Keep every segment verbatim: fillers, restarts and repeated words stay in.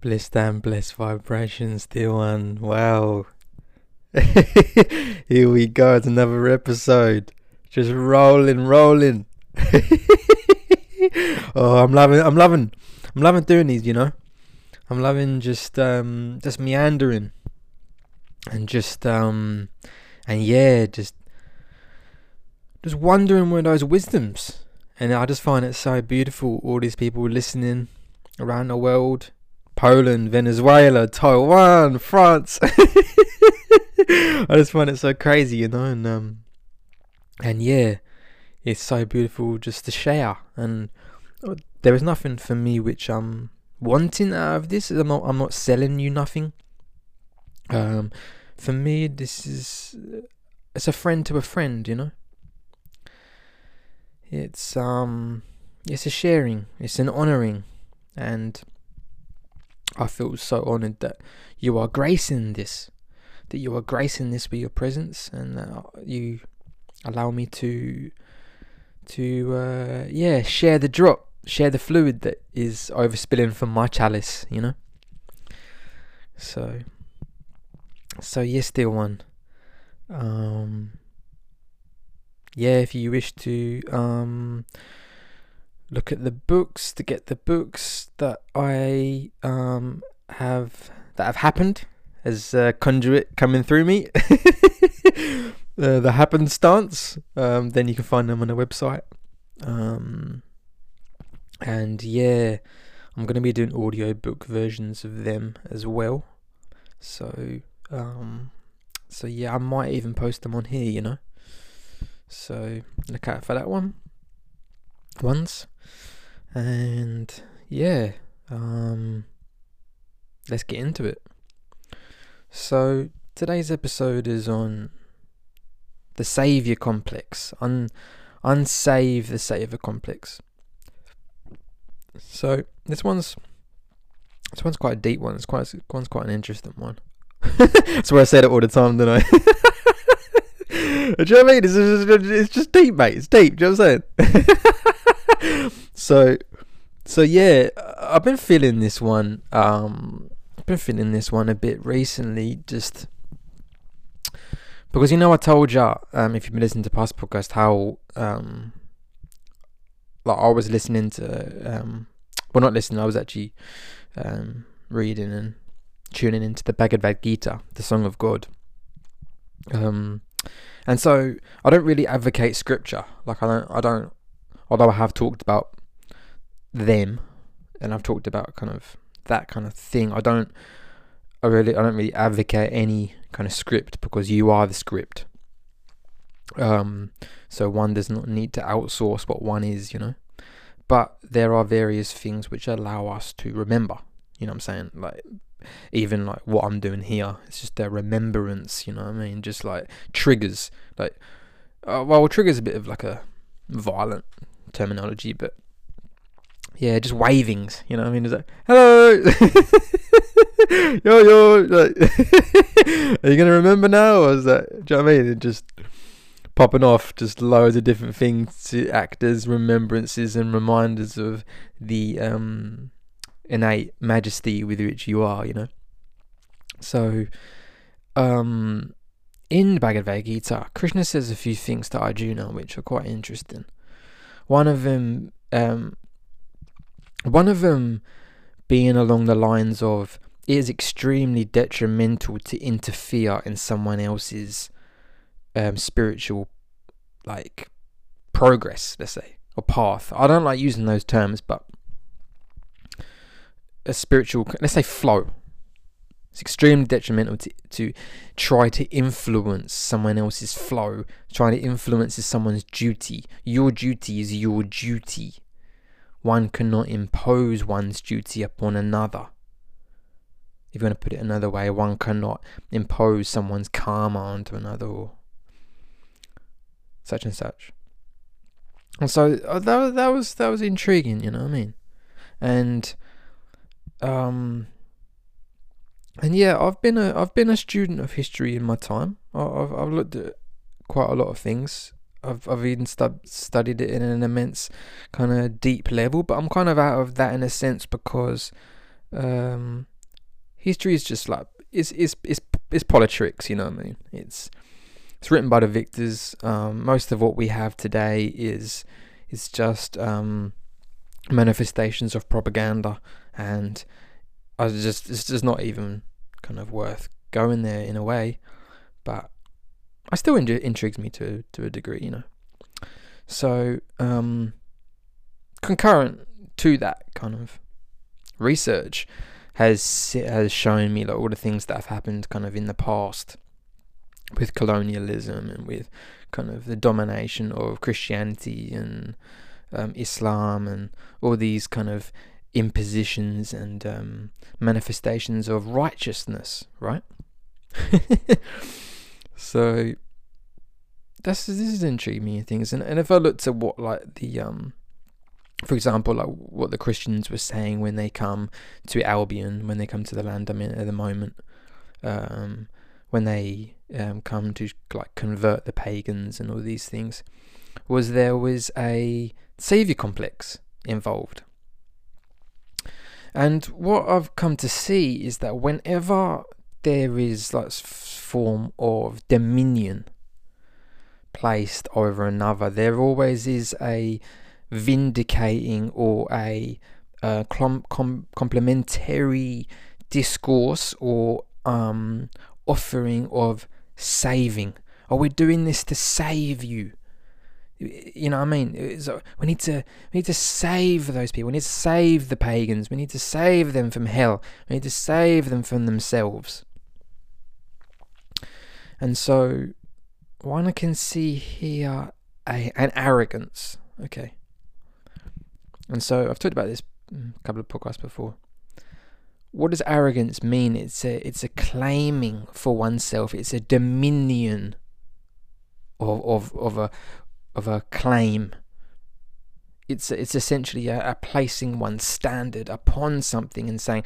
Bliss down, bliss vibrations, dear one. Wow. Here we go. It's another episode. Just rolling, rolling. Oh, I'm loving, I'm loving, I'm loving doing these, you know. I'm loving just, um, just meandering. And just, um, and yeah, just, just wondering where those wisdoms. And I just find it so beautiful. All these people listening around the world. Poland, Venezuela, Taiwan, France. I just find it so crazy, you know. And, um, and yeah, it's so beautiful just to share. And there is nothing for me which I'm wanting out of this. I'm not, I'm not selling you nothing. Um, for me, this is, it's a friend to a friend, you know. It's, um, it's a sharing, it's an honouring, and I feel so honoured that you are gracing this, that you are gracing this with your presence, and that you allow me to, to, uh, yeah, share the drop, share the fluid that is overspilling from my chalice, you know. So, so yes, dear one, um... yeah, if you wish to um, look at the books, to get the books that I um, have, that have happened as a conduit coming through me, uh, the happenstance, um, then you can find them on the website. Um, and yeah, I'm going to be doing audiobook versions of them as well. So, um, so yeah, I might even post them on here, you know. So look out for that one once. And yeah, um let's get into it. So today's episode is on the savior complex, un unsave the savior complex. So this one's this one's quite a deep one. It's quite this one's quite an interesting one. That's where I said it all the time, didn't I? Do you know what I mean? It's just, it's just deep, mate. It's deep. Do you know what I'm saying? so, so yeah, I've been feeling this one. Um, I've been feeling this one a bit recently, just because, you know, I told you, um, if you've been listening to past podcasts, how um, like I was listening to, um, well, not listening. I was actually um reading and tuning into the Bhagavad Gita, the Song of God. Um. And so I don't really advocate scripture. Like I don't, I don't. Although I have talked about them, and I've talked about kind of that kind of thing. I don't. I really, I don't really advocate any kind of script, because you are the script. Um. So one does not need to outsource what one is, you know. But there are various things which allow us to remember. You know what I'm saying? Like, even like what I'm doing here, it's just their remembrance, you know what I mean? Just like triggers, like uh, well, triggers a bit of like a violent terminology, but yeah, just wavings, you know what I mean? It's like, hello, yo yo, like, are you gonna remember now? Or is that, do you know what I mean? It just popping off, just loads of different things to act as remembrances and reminders of the um. innate majesty with which you are, you know. So, um, in Bhagavad Gita, Krishna says a few things to Arjuna which are quite interesting. One of them, um, one of them being along the lines of, it is extremely detrimental to interfere in someone else's um, spiritual, like, progress, let's say, or path. I don't like using those terms, but a spiritual, let's say, flow. It's extremely detrimental to, to try to influence someone else's flow. Trying to influence is someone's duty. Your duty is your duty. One cannot impose one's duty upon another. If you want to put it another way, one cannot impose someone's karma onto another, or such and such. And so that, that was that was intriguing, you know what I mean? And Um, and yeah, I've been a I've been a student of history in my time. I've I've looked at quite a lot of things. I've I've even stu- studied it in an immense kind of deep level. But I'm kind of out of that in a sense, because Um, history is just like it's it's it's it's politics, you know what I mean? It's it's written by the victors. Um, most of what we have today is is just um, manifestations of propaganda, and I just it's just not even kind of worth going there in a way. But I still in- intrigues me to to a degree, you know. So um, concurrent to that kind of research has has shown me like all the things that have happened kind of in the past with colonialism and with kind of the domination of Christianity and um, Islam and all these kind of impositions and um, manifestations of righteousness, right? So that's this is intriguing me and things, and, and if I looked at what like the um for example, like what the Christians were saying when they come to Albion, when they come to the land I'm in at the moment, um, when they um, come to like convert the pagans and all these things, was there was a savior complex involved. And what I've come to see is that whenever there is like form of dominion placed over another, there always is a vindicating or a uh, com- com- complementary discourse or um, offering of saving. Oh, we're doing this to save you. You know what I mean? So we need to we need to save those people. We need to save the pagans. We need to save them from hell. We need to save them from themselves. And so, one can see here a, an arrogance. Okay. And so I've talked about this a couple of podcasts before. What does arrogance mean? It's a it's a claiming for oneself. It's a dominion of of of a of a claim. It's it's essentially a, a placing one's standard upon something and saying,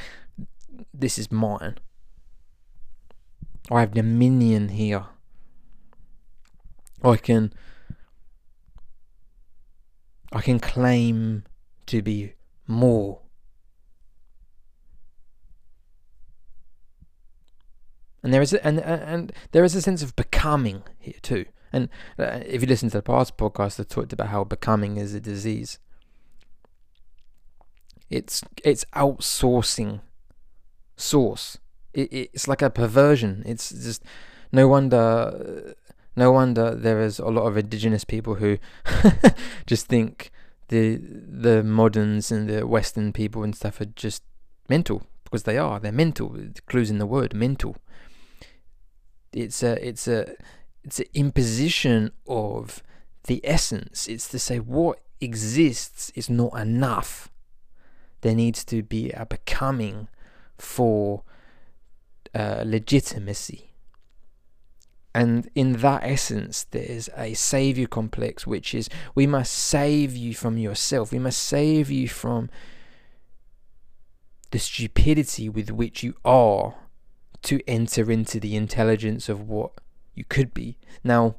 "This is mine. I have dominion here. I can I can claim to be more." And there is a, and and there is a sense of becoming here too. And uh, if you listen to the past podcast, I talked about how becoming is a disease. It's it's outsourcing source. It, it's like a perversion. It's just no wonder no wonder there is a lot of indigenous people who just think the the moderns and the Western people and stuff are just mental, because they are. They're mental. The clues in the word mental. It's a it's a it's an imposition of the essence. It's to say what exists is not enough. There needs to be a becoming for uh, legitimacy. And in that essence, there is a savior complex, which is we must save you from yourself. We must save you from the stupidity with which you are to enter into the intelligence of what you could be. Now,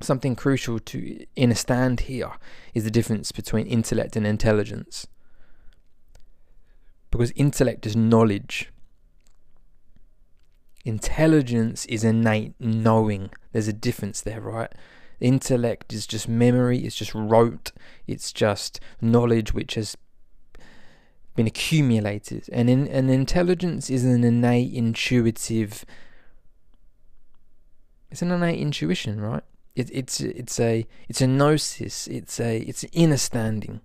something crucial to understand here is the difference between intellect and intelligence. Because intellect is knowledge. Intelligence is innate knowing. There's a difference there, right? Intellect is just memory, it's just rote, it's just knowledge which has been accumulated. And, in, and intelligence is an innate intuitive It's an innate intuition, right? It, it's it's a it's a gnosis. It's a it's an inner standing.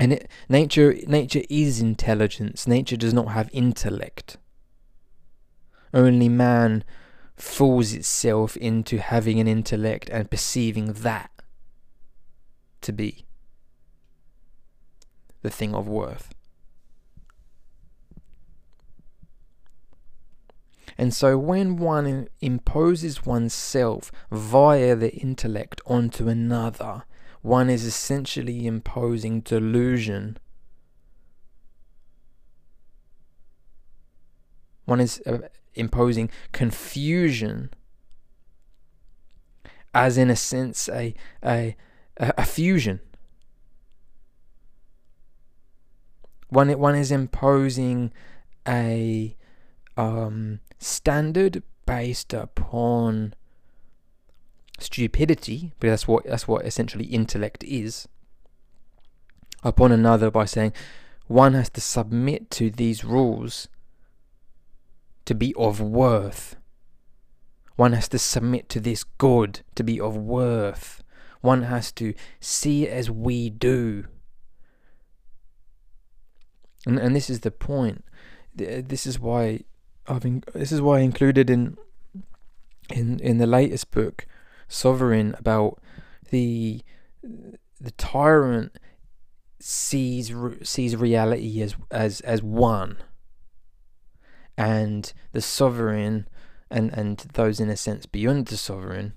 And it, nature nature is intelligence. Nature does not have intellect. Only man fools itself into having an intellect and perceiving that to be the thing of worth. And so when one imposes oneself via the intellect onto another, one is essentially imposing delusion. One is uh, imposing confusion as, in a sense, a, a, a fusion. One, one is imposing a um, standard based upon stupidity, because that's what that's what essentially intellect is, upon another by saying one has to submit to these rules to be of worth. One has to submit to this good to be of worth. One has to see it as we do. And and this is the point. This is why I've in, this is why I included in in in the latest book, Sovereign, about the the tyrant sees sees reality as as as one, and the sovereign and and those in a sense beyond the sovereign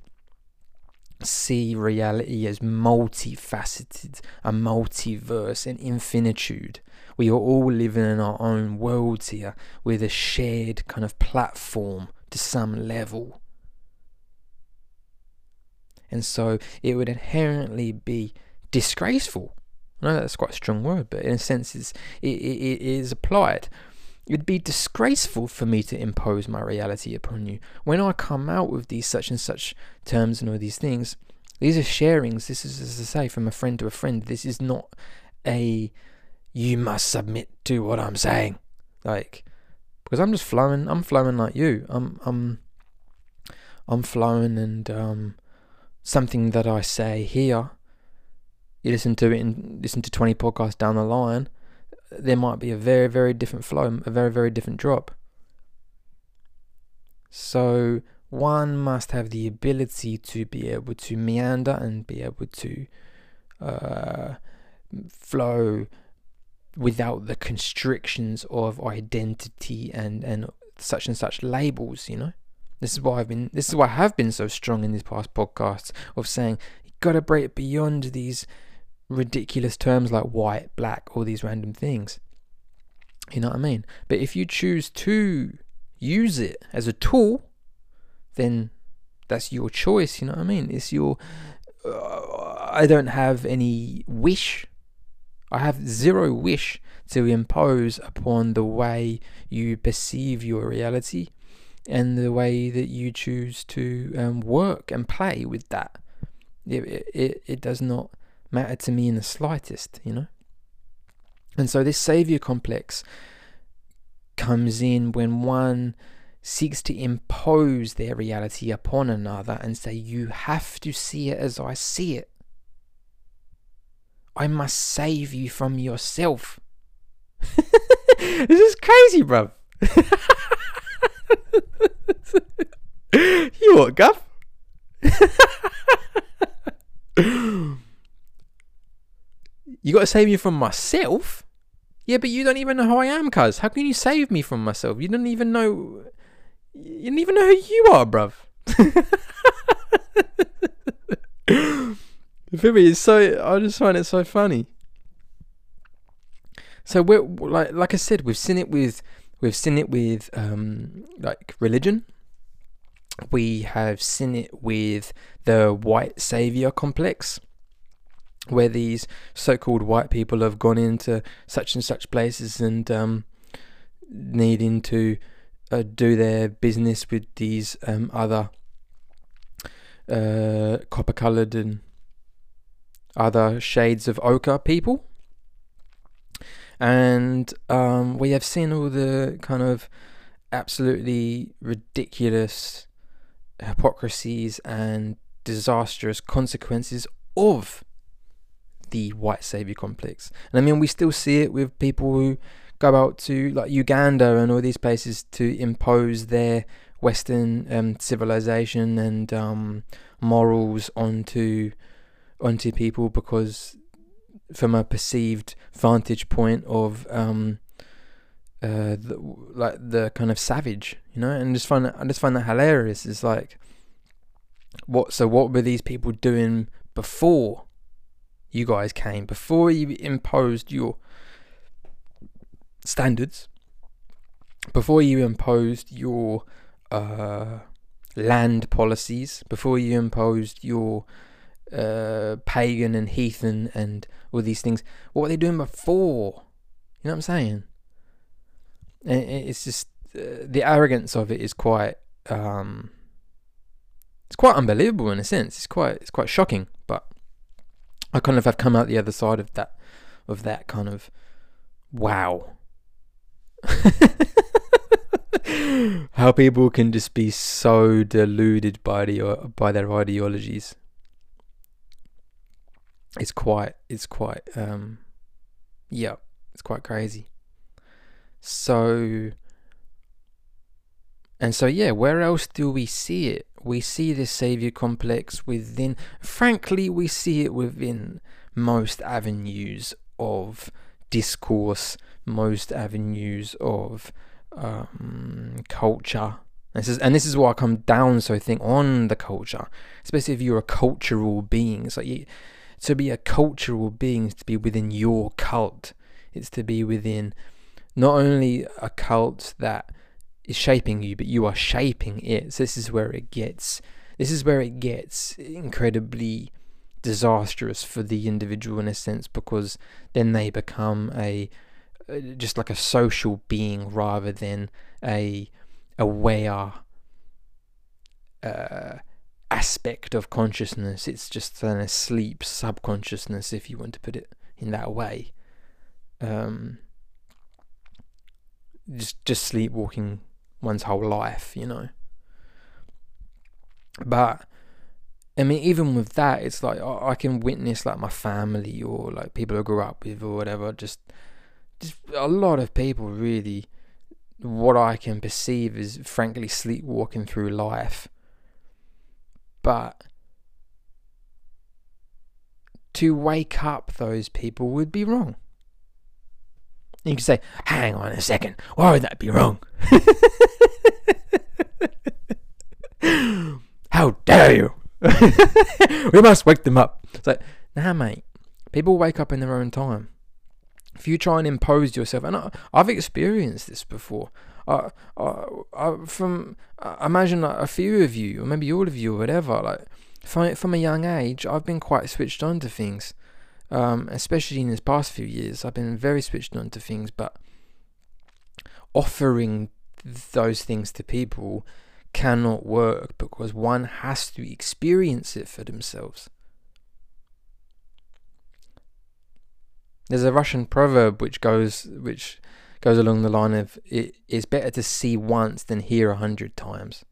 see reality as multifaceted, a multiverse, an infinitude. We are all living in our own worlds here with a shared kind of platform to some level. And so it would inherently be disgraceful. I know that's quite a strong word, but in a sense it's, it, it, it is applied. It would be disgraceful for me to impose my reality upon you. When I come out with these such and such terms and all these things, these are sharings. This is, as I say, from a friend to a friend. This is not a, you must submit to what I'm saying. Like, because I'm just flowing, I'm flowing like you. I'm, I'm, I'm flowing, and um, something that I say here, you listen to it and listen to twenty podcasts down the line, there might be a very, very different flow, a very, very different drop. So one must have the ability to be able to meander and be able to uh, flow without the constrictions of identity and, and such and such labels, you know. This is why I've been, this is why I have been so strong in these past podcasts of saying, you gotta break beyond these ridiculous terms like white, black, all these random things. You know what I mean? But if you choose to use it as a tool, then that's your choice. You know what I mean? It's your uh, I don't have any wish. I have zero wish to impose upon the way you perceive your reality and the way that you choose to um, work and play with that. It, it, it does not matter to me in the slightest, you know. And so this savior complex comes in when one seeks to impose their reality upon another and say, you have to see it as I see it. I must save you from yourself. This is crazy, bruv. You what, Guff? You got to save me from myself? Yeah, but you don't even know who I am, cuz. How can you save me from myself? You don't even know... You don't even know who you are, bruv. For me, it's so... I just find it so funny. So, we're, like like I said, we've seen it with... We've seen it with, um, like, religion. We have seen it with the white savior complex, where these so-called white people have gone into such and such places and um, needing to uh, do their business with these um, other uh, copper-coloured and other shades of ochre people. And um, we have seen all the kind of absolutely ridiculous hypocrisies and disastrous consequences of the white savior complex. And I mean, we still see it with people who go out to like Uganda and all these places to impose their Western um, civilization and um, morals onto onto people, because from a perceived vantage point of um, uh, the, like the kind of savage, you know. And I just find that, I just find that hilarious. It's like, what? So what were these people doing before? You guys came, before you imposed your standards, before you imposed your uh, land policies, before you imposed your uh, pagan and heathen and all these things. What were they doing before? You know what I'm saying? It's just uh, the arrogance of it is quite um, it's quite unbelievable in a sense. It's quite it's quite shocking. But I kind of have come out the other side of that of that kind of wow. How people can just be so deluded by the by their ideologies. It's quite it's quite um, yeah, it's quite crazy. So, and so, yeah, where else do we see it? We see this savior complex within, frankly, we see it within most avenues of discourse, most avenues of um, culture. This is, and this is why I come down so think on the culture, especially if you're a cultural being. It's like you, to be a cultural being is to be within your cult. It's to be within not only a cult that is shaping you, but you are shaping it. So this is where it gets, this is where it gets incredibly disastrous for the individual in a sense, because then they become a, just like a social being rather than a aware uh, aspect of consciousness. It's just an asleep subconsciousness, if you want to put it in that way. Um... just just sleepwalking one's whole life, you know. But I mean, even with that, it's like I, I can witness like my family or like people I grew up with or whatever, just just a lot of people really, what I can perceive is frankly sleepwalking through life. But to wake up those people would be wrong. You can say, hang on a second, why would that be wrong? How dare you? We must wake them up. It's like, nah, mate. People wake up in their own time. If you try and impose yourself, and I, I've experienced this before. I, I, I, from, I imagine like a few of you, or maybe all of you, or whatever. Like, from, from a young age, I've been quite switched on to things. Um, especially in this past few years, I've been very switched on to things, but offering th- those things to people cannot work, because one has to experience it for themselves. There's a Russian proverb which goes which goes along the line of, it is better to see once than hear a hundred times.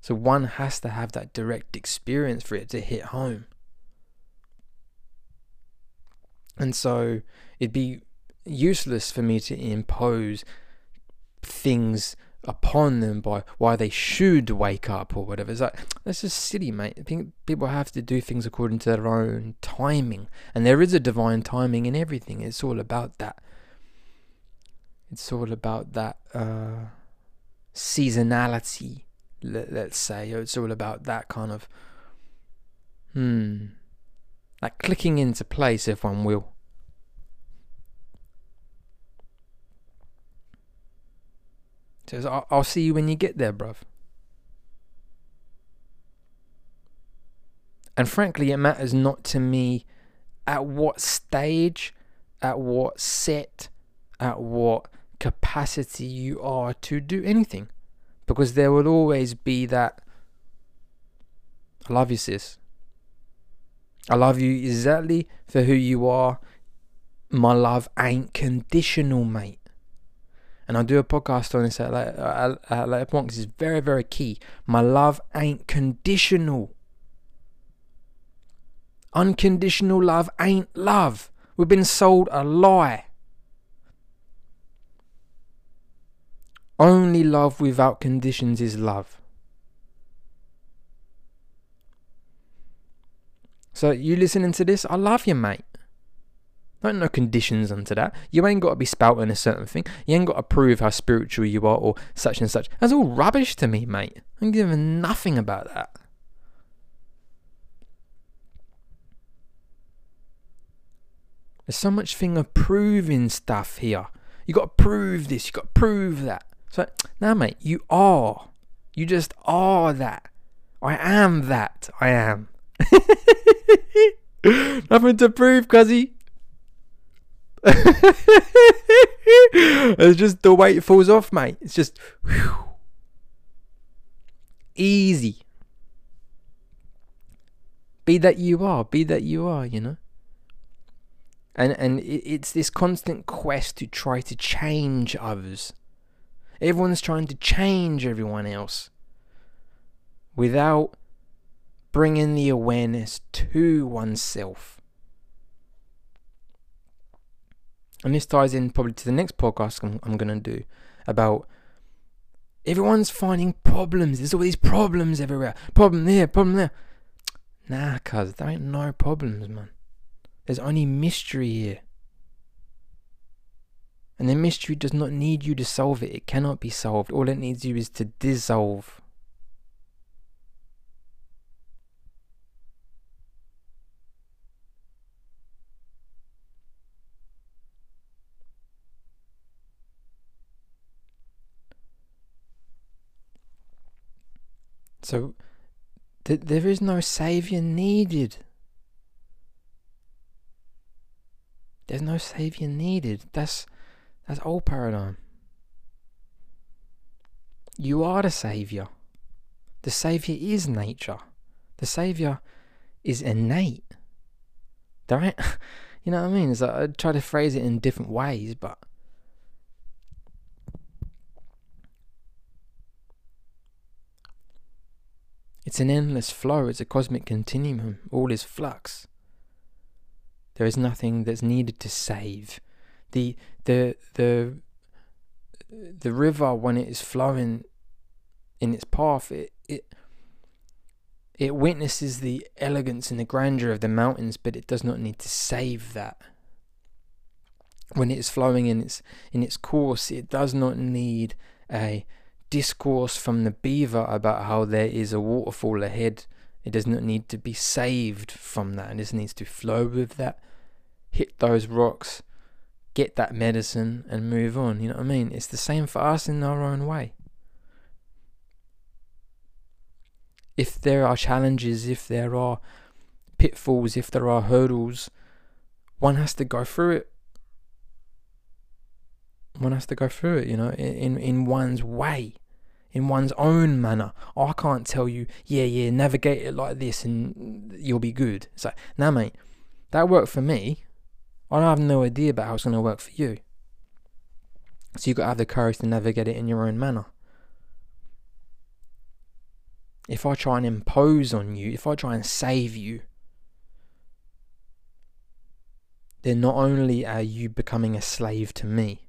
So one has to have that direct experience for it to hit home. And so it'd be useless for me to impose things upon them by why they should wake up or whatever. It's like, that's just silly, mate. I think people have to do things according to their own timing. And there is a divine timing in everything. It's all about that. It's all about that uh, seasonality, let, let's say. It's all about that kind of, hmm... like clicking into place, if one will. Says, I'll, I'll see you when you get there, bruv. And frankly, it matters not to me at what stage, at what set, at what capacity you are to do anything. Because there will always be that, I love you, sis. I love you exactly for who you are. My love ain't conditional, mate. And I do a podcast on this at a later point, because it's very, very key. My love ain't conditional. Unconditional love ain't love. We've been sold a lie. Only love without conditions is love. So you listening to this, I love you, mate. Don't no conditions onto that. You ain't got to be spouting a certain thing. You ain't got to prove how spiritual you are or such and such. That's all rubbish to me, mate. I'm giving nothing about that. There's so much thing of proving stuff here. You got to prove this. You got to prove that. So now, nah, mate, you are. You just are that. I am that. I am. Nothing to prove, cuzzy. It's just the weight falls off, mate. It's just whew, easy. Be that you are, be that you are, you know. And and it's this constant quest to try to change others. Everyone's trying to change everyone else without bringing the awareness to oneself. And this ties in probably to the next podcast I'm, I'm going to do about everyone's finding problems. There's all these problems everywhere. Problem there, problem there. Nah, cuz, there ain't no problems, man. There's only mystery here. And the mystery does not need you to solve it. It cannot be solved. All it needs you is to dissolve. So, th- there is no saviour needed. There's no saviour needed. That's that's old paradigm. You are the saviour. The saviour is nature. The saviour is innate. There ain't, you know what I mean? It's like, I try to phrase it in different ways, but it's an endless flow. It's a cosmic continuum. All is flux. There is nothing that's needed to save. The the the the river, when it is flowing in its path, it it it witnesses the elegance and the grandeur of the mountains, but it does not need to save that. When it is flowing in its in its course, it does not need a discourse from the beaver about how there is a waterfall ahead. It does not need to be saved from that. And this needs to flow with that. Hit those rocks. Get that medicine and move on. You know what I mean? It's the same for us in our own way. If there are challenges, if there are pitfalls, if there are hurdles, one has to go through it. One has to go through it, you know, in, in one's way. In one's own manner. I can't tell you, yeah, yeah, navigate it like this and you'll be good. It's like, nah, mate, that worked for me. I have no idea about how it's going to work for you. So you've got to have the courage to navigate it in your own manner. If I try and impose on you, if I try and save you, then not only are you becoming a slave to me,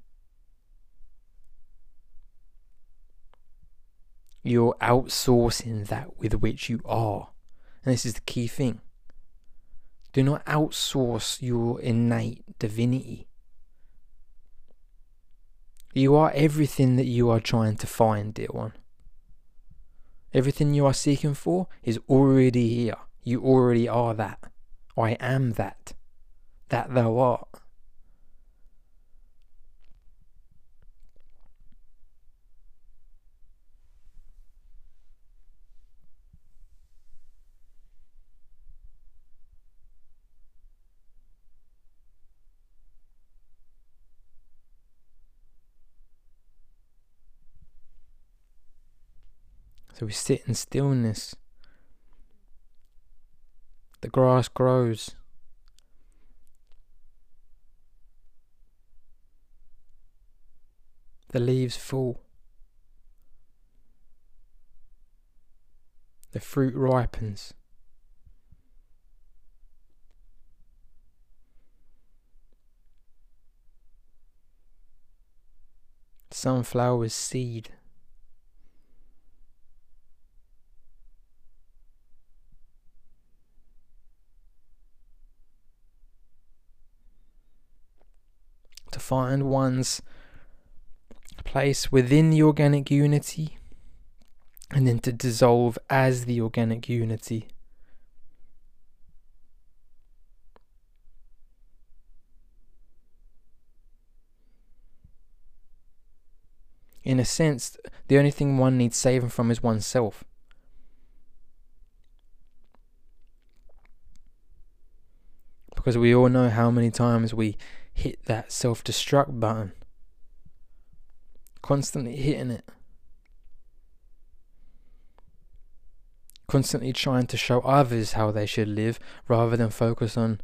you're outsourcing that with which you are. And this is the key thing. Do not outsource your innate divinity. You are everything that you are trying to find, dear one. Everything you are seeking for is already here. You already are that. I am that. That thou art. So we sit in stillness. The grass grows. The leaves fall. The fruit ripens. Sunflowers seed. To find one's place within the organic unity, and then to dissolve as the organic unity. In a sense, the only thing one needs saving from is oneself. Because we all know how many times we hit that self-destruct button. Constantly hitting it. Constantly trying to show others how they should live rather than focus on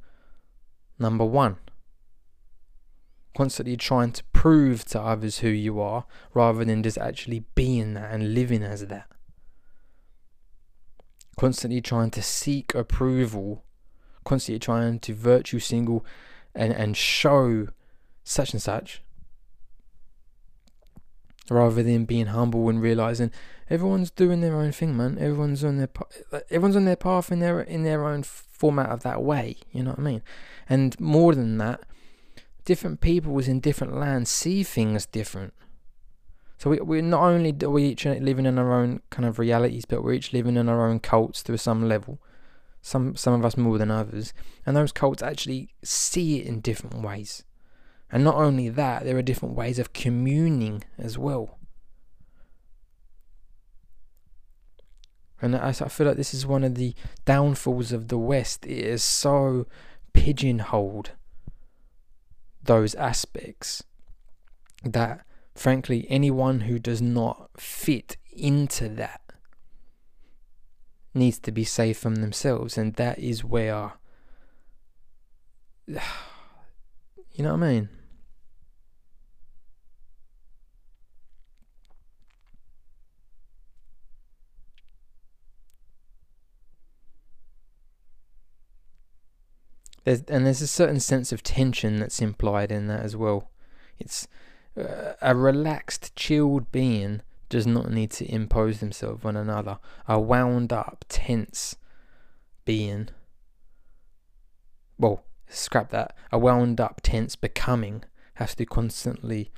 number one. Constantly trying to prove to others who you are rather than just actually being that and living as that. Constantly trying to seek approval. Constantly trying to virtue single and, and show such and such. Rather than being humble and realizing everyone's doing their own thing, man. Everyone's on their everyone's on their path in their in their own format of that way. You know what I mean? And more than that, different peoples in different lands see things different. So we we not only do we each living in our own kind of realities, but we're each living in our own cults to some level. Some some of us more than others, and those cults actually see it in different ways. And not only that, there are different ways of communing as well. And I, I feel like this is one of the downfalls of the West. It is so pigeonholed, those aspects, that frankly anyone who does not fit into that needs to be saved from themselves. And that is where, you know what I mean? There's, and there's a certain sense of tension that's implied in that as well. It's uh, a relaxed, chilled being does not need to impose themselves on another. A wound up, tense being. Well, scrap that. A wound up, tense becoming has to constantly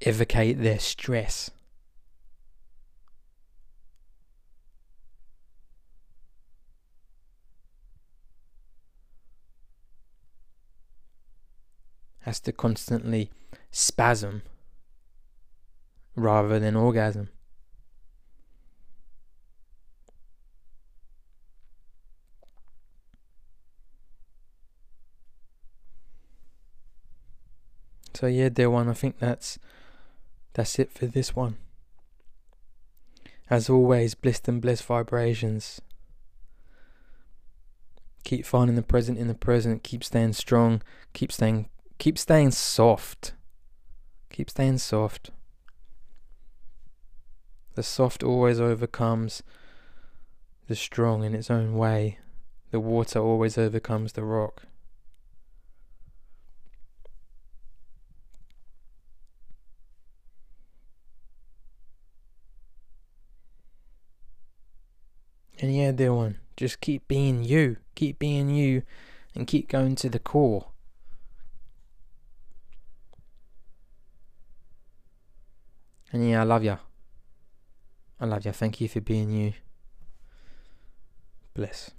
evocate their stress. Has to constantly spasm rather than orgasm. So yeah, dear one, I think that's that's it for this one. As always, bliss and blessed vibrations. Keep finding the present in the present. Keep staying strong. Keep staying. Keep staying soft. Keep staying soft. The soft always overcomes the strong in its own way. The water always overcomes the rock. And yeah, dear one, just keep being you. Keep being you and keep going to the core. And yeah, I love ya. I love ya. Thank you for being you. Bless.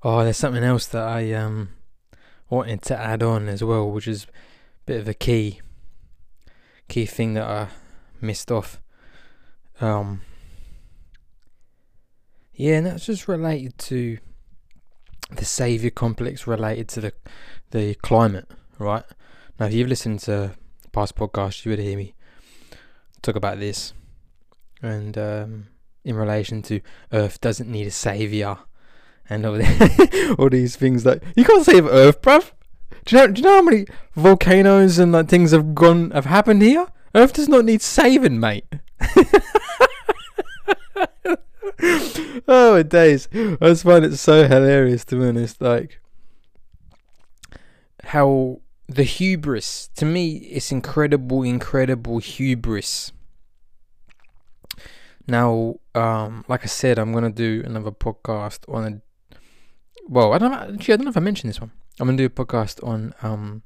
Oh, there's something else that I um wanted to add on as well, which is a bit of a key key thing that I missed off. Um. Yeah, and that's just related to the saviour complex, related to the the climate, right? Now, if you've listened to past podcast, you would hear me talk about this, and um, in relation to Earth doesn't need a saviour and all, the all these things like you can't save Earth, bruv. Do you know? Do you know how many volcanoes and like things have gone have happened here? Earth does not need saving, mate. Oh, days! I just find it so hilarious, to be honest. Like how. The hubris, to me, it's incredible, incredible hubris. Now, um, like I said, I'm going to do another podcast on, a, well, I don't, actually, I don't know if I mentioned this one. I'm going to do a podcast on um,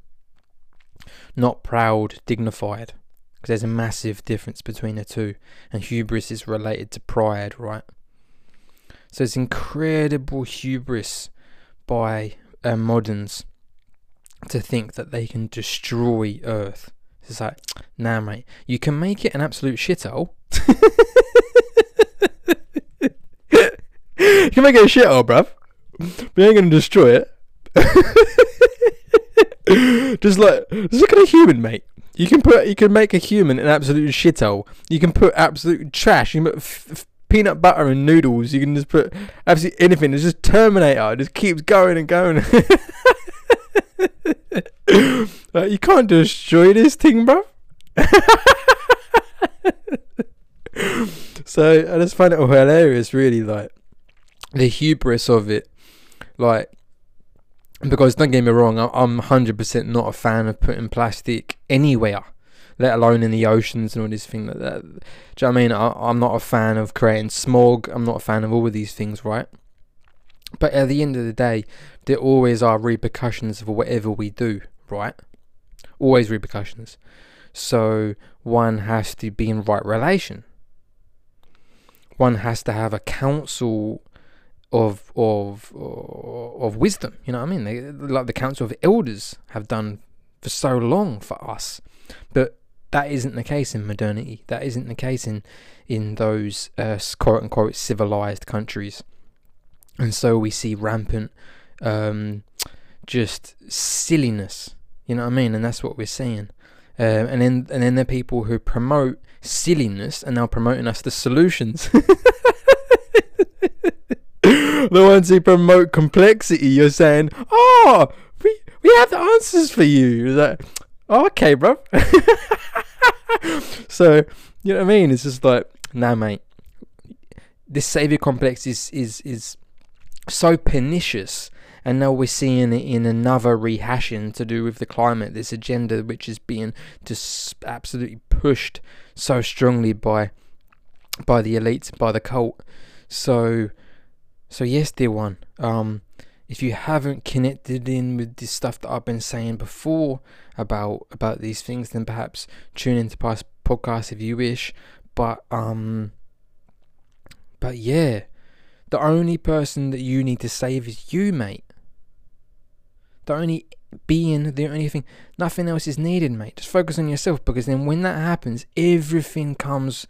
not proud, dignified, because there's a massive difference between the two, and hubris is related to pride, right? So it's incredible hubris by uh, moderns to think that they can destroy Earth. It's like, nah, mate, you can make it an absolute shithole. You can make it a shithole, bruv. We ain't gonna destroy it. Just like, just look at a human, mate. You can put, you can make a human an absolute shithole. You can put absolute trash. You can put f f peanut butter and noodles. You can just put absolutely anything. It's just Terminator. It just keeps going and going. Like, you can't destroy this thing, bro. So I just find it all hilarious, really, like the hubris of it, like, because don't get me wrong, I'm one hundred percent not a fan of putting plastic anywhere, let alone in the oceans and all this thing like that. Do you know what I mean? I, I'm not a fan of creating smog. I'm not a fan of all of these things, right? But at the end of the day, there always are repercussions for whatever we do, right? Always repercussions. So one has to be in right relation. One has to have a council of of of wisdom. You know what I mean? They, like the council of elders have done for so long for us, but that isn't the case in modernity. That isn't the case in in those uh, quote unquote civilized countries. And so we see rampant um, just silliness. You know what I mean? And that's what we're seeing. Um, and then and then there are people who promote silliness, and they're promoting us the solutions. The ones who promote complexity, you're saying, "Oh, we we have the answers for you." It's like, oh, okay, bro. So you know what I mean? It's just like, nah, mate. This savior complex is is is so pernicious. And now we're seeing it in another rehashing to do with the climate, this agenda which is being just absolutely pushed so strongly by by the elites, by the cult. So, so yes, dear one, um, if you haven't connected in with this stuff that I've been saying before about about these things, then perhaps tune into past podcasts if you wish. But um, but yeah, the only person that you need to save is you, mate. The only being, the only thing, nothing else is needed, mate. Just focus on yourself, because then when that happens, everything comes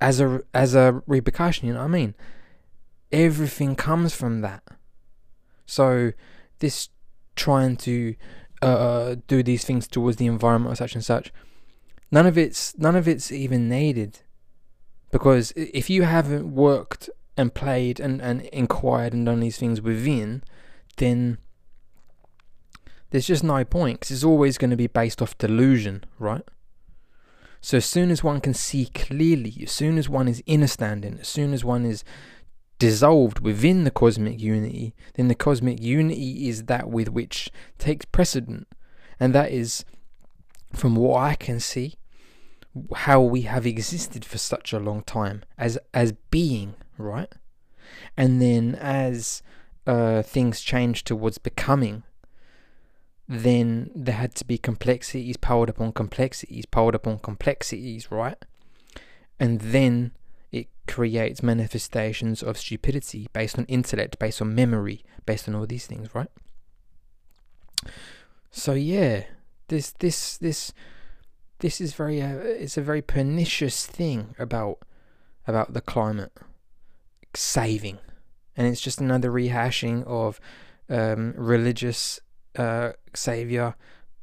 as a as a repercussion. You know what I mean? Everything comes from that. So this trying to uh, do these things towards the environment or such and such, none of it's none of it's even needed, because if you haven't worked and played and and inquired and done these things within, then there's just no point, because it's always going to be based off delusion, right? So as soon as one can see clearly, as soon as one is inner standing, as soon as one is dissolved within the cosmic unity, then the cosmic unity is that with which takes precedent. And that is, from what I can see, how we have existed for such a long time as as being, right? And then as uh, things change towards becoming, then there had to be complexities piled upon complexities piled upon complexities, right? And then it creates manifestations of stupidity based on intellect, based on memory, based on all these things, right? So yeah, this this this this is very uh, it's a very pernicious thing about about the climate saving, and it's just another rehashing of um, religious Uh, savior,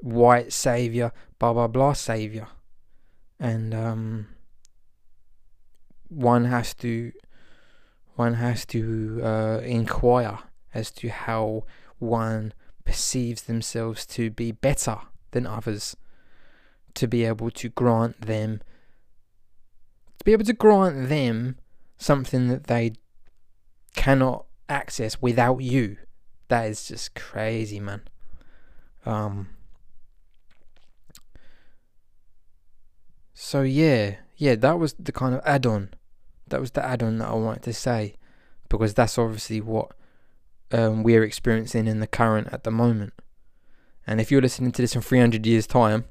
white savior, blah blah blah savior. And um, one has to one has to uh, inquire as to how one perceives themselves to be better than others, to be able to grant them to be able to grant them something that they cannot access without you. That is just crazy, man. Um, so yeah, yeah, that was the kind of add-on, that was the add-on that I wanted to say, because that's obviously what um, we're experiencing in the current at the moment. And if you're listening to this in three hundred years time,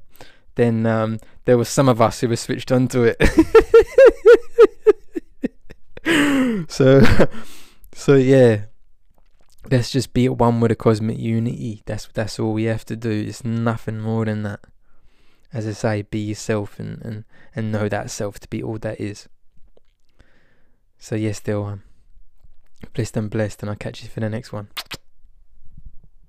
then um, there were some of us who were switched onto it. so, so yeah. Let's just be at one with the cosmic unity. That's that's all we have to do. It's nothing more than that. As I say, be yourself and, and, and know that self to be all that is. So yes, dear one, Blist and blist, and I'll catch you for the next one.